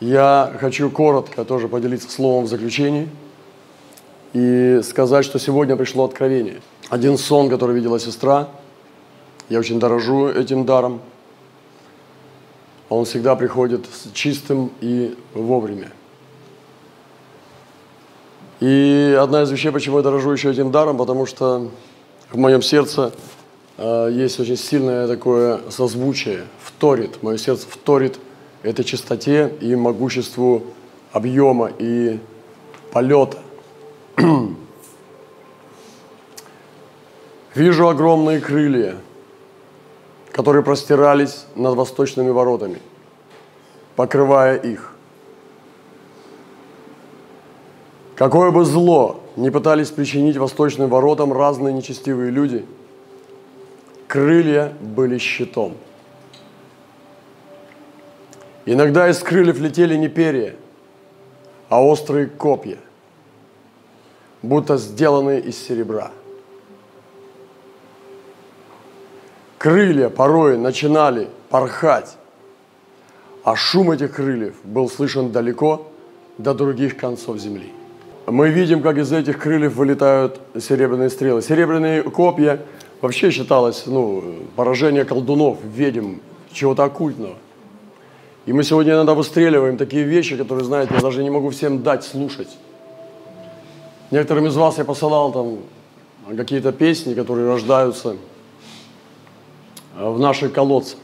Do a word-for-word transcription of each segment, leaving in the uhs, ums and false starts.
Я хочу коротко тоже поделиться словом в заключении и сказать, что сегодня пришло откровение. Один сон, который видела сестра, я очень дорожу этим даром, он всегда приходит чистым и вовремя. И одна из вещей, почему я дорожу еще этим даром, потому что в моем сердце э, есть очень сильное такое созвучие, вторит, мое сердце вторит этой чистоте и могуществу объема и полета. Вижу огромные крылья, которые простирались над восточными воротами, покрывая их. Какое бы зло ни пытались причинить восточным воротам разные нечестивые люди, крылья были щитом. Иногда из крыльев летели не перья, а острые копья, будто сделанные из серебра. Крылья порой начинали порхать, а шум этих крыльев был слышен далеко до других концов земли. Мы видим, как из этих крыльев вылетают серебряные стрелы. Серебряные копья вообще считалось, ну, поражение колдунов, ведьм, чего-то оккультного. И мы сегодня иногда выстреливаем такие вещи, которые, знаете, я даже не могу всем дать слушать. Некоторым из вас я посылал там какие-то песни, которые рождаются в наших колодцах.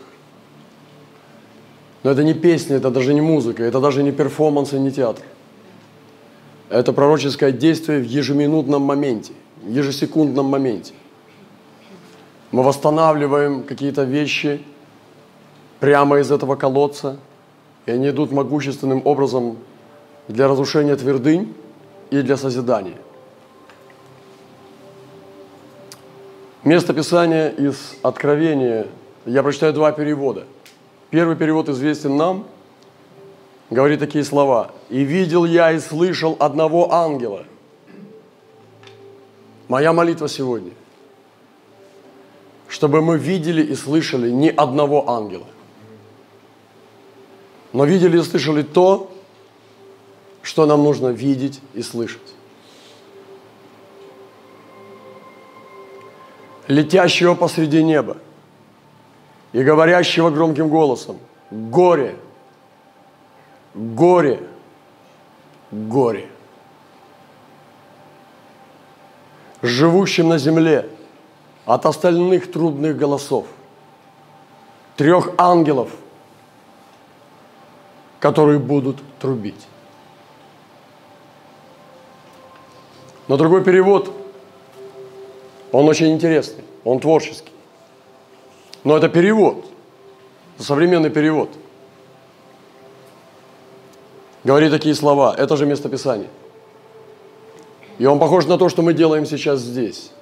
Но это не песня, это даже не музыка, это даже не перформанс и не театр. Это пророческое действие в ежеминутном моменте, в ежесекундном моменте. Мы восстанавливаем какие-то вещи прямо из этого колодца, и они идут могущественным образом для разрушения твердынь и для созидания. Место Писания из Откровения, я прочитаю два перевода. Первый перевод известен нам. Говорит такие слова. «И видел я и слышал одного ангела». Моя молитва сегодня, чтобы мы видели и слышали не одного ангела, но видели и слышали то, что нам нужно видеть и слышать. Летящего посреди неба и говорящего громким голосом: «Горе! Горе! Горе! Живущим на земле от остальных трудных голосов, трех ангелов, которые будут трубить». Но другой перевод, он очень интересный, он творческий. Но это перевод, современный перевод. Говорит такие слова, это же место Писания. И он похож на то, что мы делаем сейчас здесь.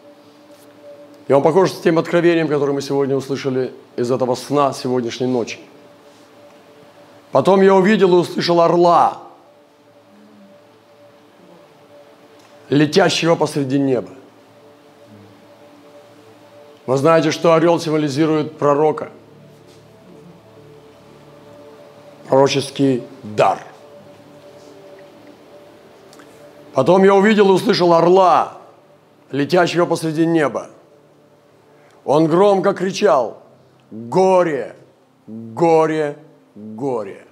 И он похож с тем откровением, которое мы сегодня услышали из этого сна сегодняшней ночи. «Потом я увидел и услышал орла, летящего посреди неба». Вы знаете, что орел символизирует пророка. Пророческий дар. «Потом я увидел и услышал орла, летящего посреди неба. Он громко кричал: горе, горе, горе.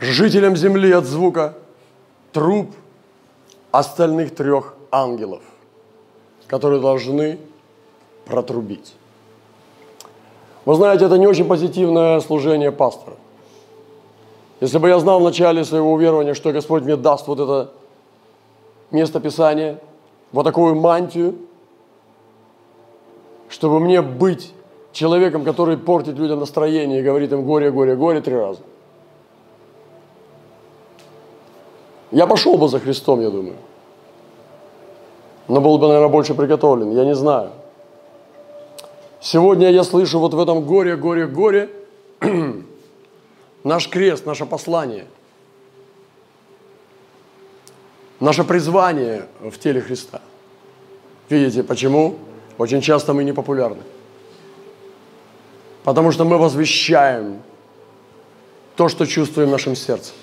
Жителям земли от звука труб остальных трех ангелов, которые должны протрубить». Вы знаете, это не очень позитивное служение пастора. Если бы я знал в начале своего уверования, что Господь мне даст вот это место Писания, вот такую мантию, чтобы мне быть человеком, который портит людям настроение и говорит им горе, горе, горе три раза. Я пошел бы за Христом, я думаю. Но был бы, наверное, больше приготовлен, я не знаю. Сегодня я слышу вот в этом горе, горе, горе наш крест, наше послание, наше призвание в теле Христа. Видите, почему? Очень часто мы не популярны. Потому что мы возвещаем то, что чувствуем нашим сердцем,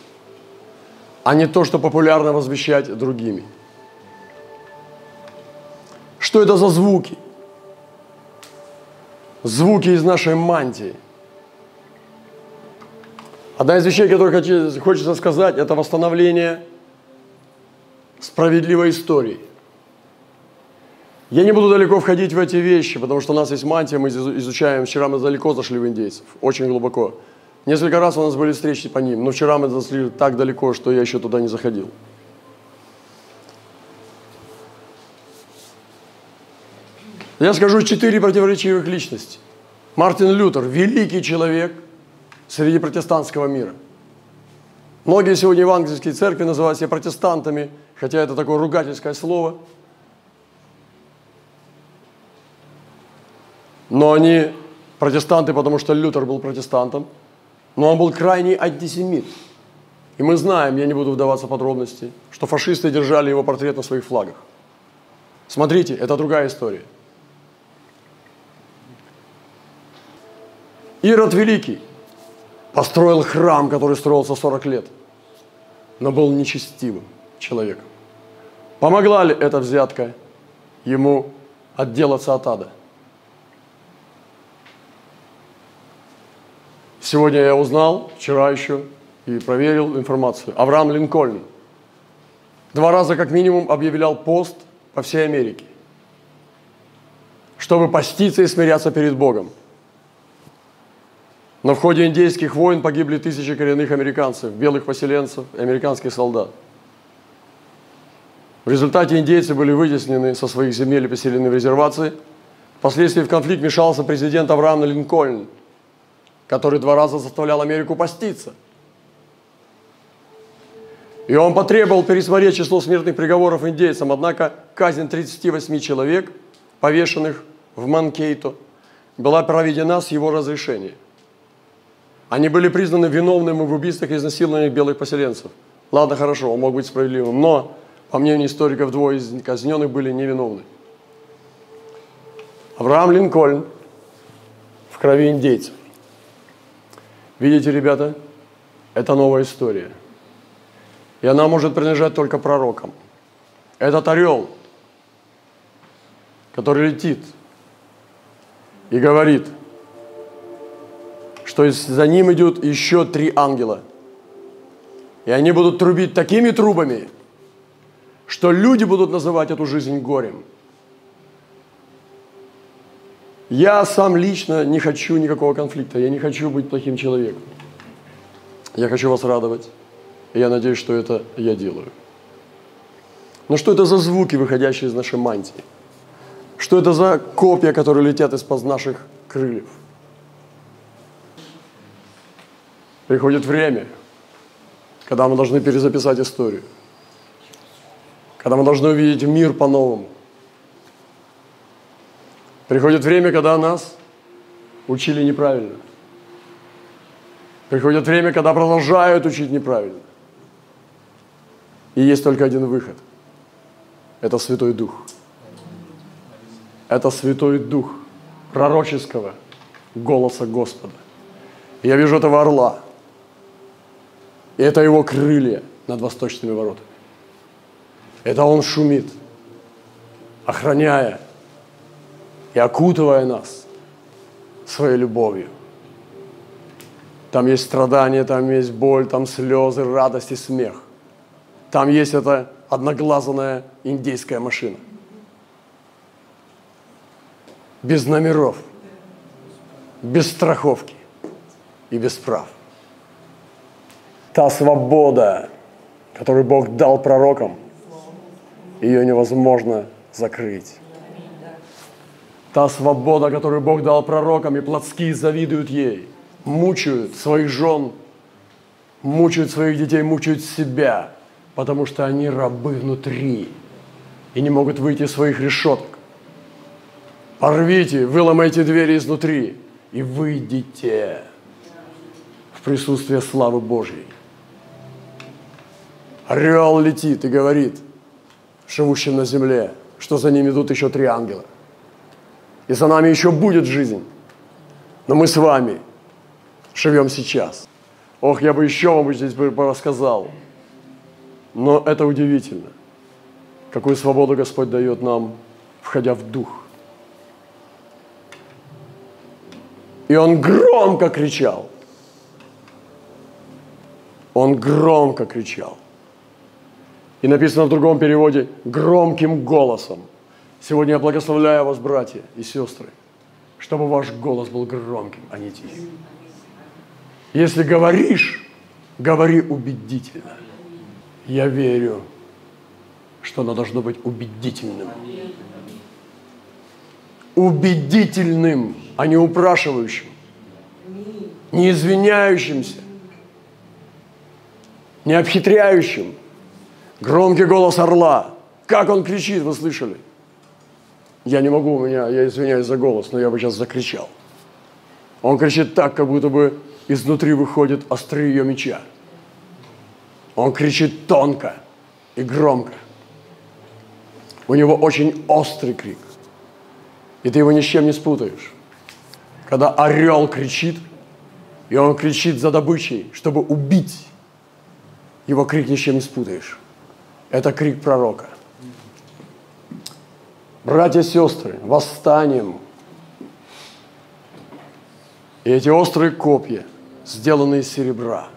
а не то, что популярно возвещать другими. Что это за звуки? Звуки из нашей мантии. Одна из вещей, которую хочется сказать, это восстановление справедливой истории. Я не буду далеко входить в эти вещи, потому что у нас есть мантия, мы изучаем. Вчера мы далеко зашли в индейцев, очень глубоко. Несколько раз у нас были встречи по ним, но вчера мы зашли так далеко, что я еще туда не заходил. Я скажу четыре противоречивых личности. Мартин Лютер – великий человек среди протестантского мира. Многие сегодня евангельские церкви называют себя протестантами, хотя это такое ругательское слово. Но они протестанты, потому что Лютер был протестантом, но он был крайний антисемит. И мы знаем, я не буду вдаваться в подробности, что фашисты держали его портрет на своих флагах. Смотрите, это другая история. Ирод Великий построил храм, который строился сорок лет, но был нечестивым человеком. Помогла ли эта взятка ему отделаться от ада? Сегодня я узнал, вчера еще, и проверил информацию. Авраам Линкольн два раза как минимум объявлял пост по всей Америке, чтобы поститься и смиряться перед Богом. Но в ходе индейских войн погибли тысячи коренных американцев, белых поселенцев, американских солдат. В результате индейцы были вытеснены со своих земель и поселены в резервации. Впоследствии в конфликт вмешался президент Авраам Линкольн, который два раза заставлял Америку поститься. И он потребовал пересмотреть число смертных приговоров индейцам, однако казнь тридцати восьми человек, повешенных в Манкейту, была проведена с его разрешения. Они были признаны виновными в убийствах и изнасилованиях белых поселенцев. Ладно, хорошо, он мог быть справедливым, но, по мнению историков, двое из казненных были невиновны. Авраам Линкольн в крови индейцев. Видите, ребята, это новая история. И она может принадлежать только пророкам. Этот орел, который летит и говорит, что за ним идут еще три ангела. И они будут трубить такими трубами, что люди будут называть эту жизнь горем. Я сам лично не хочу никакого конфликта, я не хочу быть плохим человеком. Я хочу вас радовать, и я надеюсь, что это я делаю. Но что это за звуки, выходящие из нашей мантии? Что это за копья, которые летят из-под наших крыльев? Приходит время, когда мы должны перезаписать историю, когда мы должны увидеть мир по-новому. Приходит время, когда нас учили неправильно. Приходит время, когда продолжают учить неправильно. И есть только один выход. Это Святой Дух. Это Святой Дух пророческого голоса Господа. Я вижу этого орла. И это его крылья над восточными воротами. Это он шумит, охраняя и окутывая нас своей любовью. Там есть страдания, там есть боль, там слезы, радость и смех. Там есть эта одноглазная индейская машина. Без номеров, без страховки и без прав. Та свобода, которую Бог дал пророкам, ее невозможно закрыть. Та свобода, которую Бог дал пророкам, и плотские завидуют ей, мучают своих жен, мучают своих детей, мучают себя, потому что они рабы внутри и не могут выйти из своих решеток. Порвите, выломайте двери изнутри и выйдите в присутствие славы Божьей. Орел летит и говорит живущим на земле, что за ним идут еще три ангела. И за нами еще будет жизнь. Но мы с вами живем сейчас. Ох, я бы еще вам здесь бы рассказал. Но это удивительно, какую свободу Господь дает нам, входя в Дух. И он громко кричал. Он громко кричал. И написано в другом переводе громким голосом. Сегодня я благословляю вас, братья и сестры, чтобы ваш голос был громким, а не тихим. Если говоришь, говори убедительно. Я верю, что оно должно быть убедительным. Убедительным, а не упрашивающим, не извиняющимся, не обхитряющим. Громкий голос орла. Как он кричит, вы слышали? Я не могу, у меня, я извиняюсь за голос, но я бы сейчас закричал. Он кричит так, как будто бы изнутри выходит острие меча. Он кричит тонко и громко. У него очень острый крик. И ты его ни с чем не спутаешь. Когда орел кричит, и он кричит за добычей, чтобы убить, его крик ни с чем не спутаешь. Это крик пророка. Братья и сестры, восстанем. И эти острые копья, сделанные из серебра,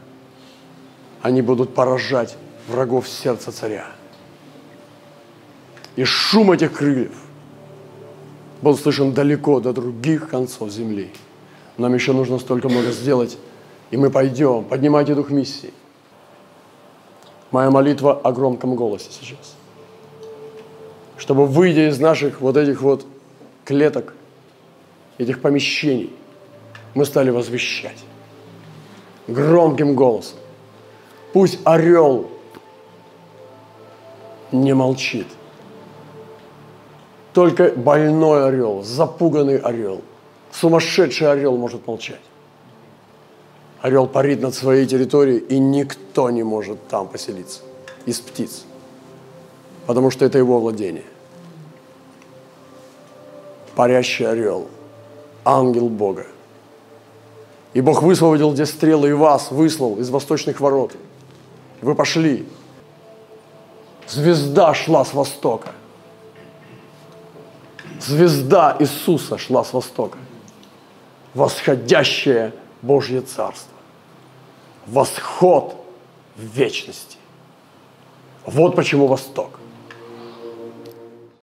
они будут поражать врагов сердца царя. И шум этих крыльев был слышен далеко до других концов земли. Нам еще нужно столько много сделать, и мы пойдем. Поднимайте дух миссии. Моя молитва о громком голосе сейчас. Чтобы, выйдя из наших вот этих вот клеток, этих помещений, мы стали возвещать громким голосом. Пусть орел не молчит. Только больной орел, запуганный орел, сумасшедший орел может молчать. Орел парит над своей территорией, и никто не может там поселиться из птиц, потому что это его владение. Парящий орел, ангел Бога. И Бог высвободил здесь стрелы, и вас выслал из восточных ворот. Вы пошли. Звезда шла с востока. Звезда Иисуса шла с востока. Восходящее Божье Царство. Восход в вечности. Вот почему Восток.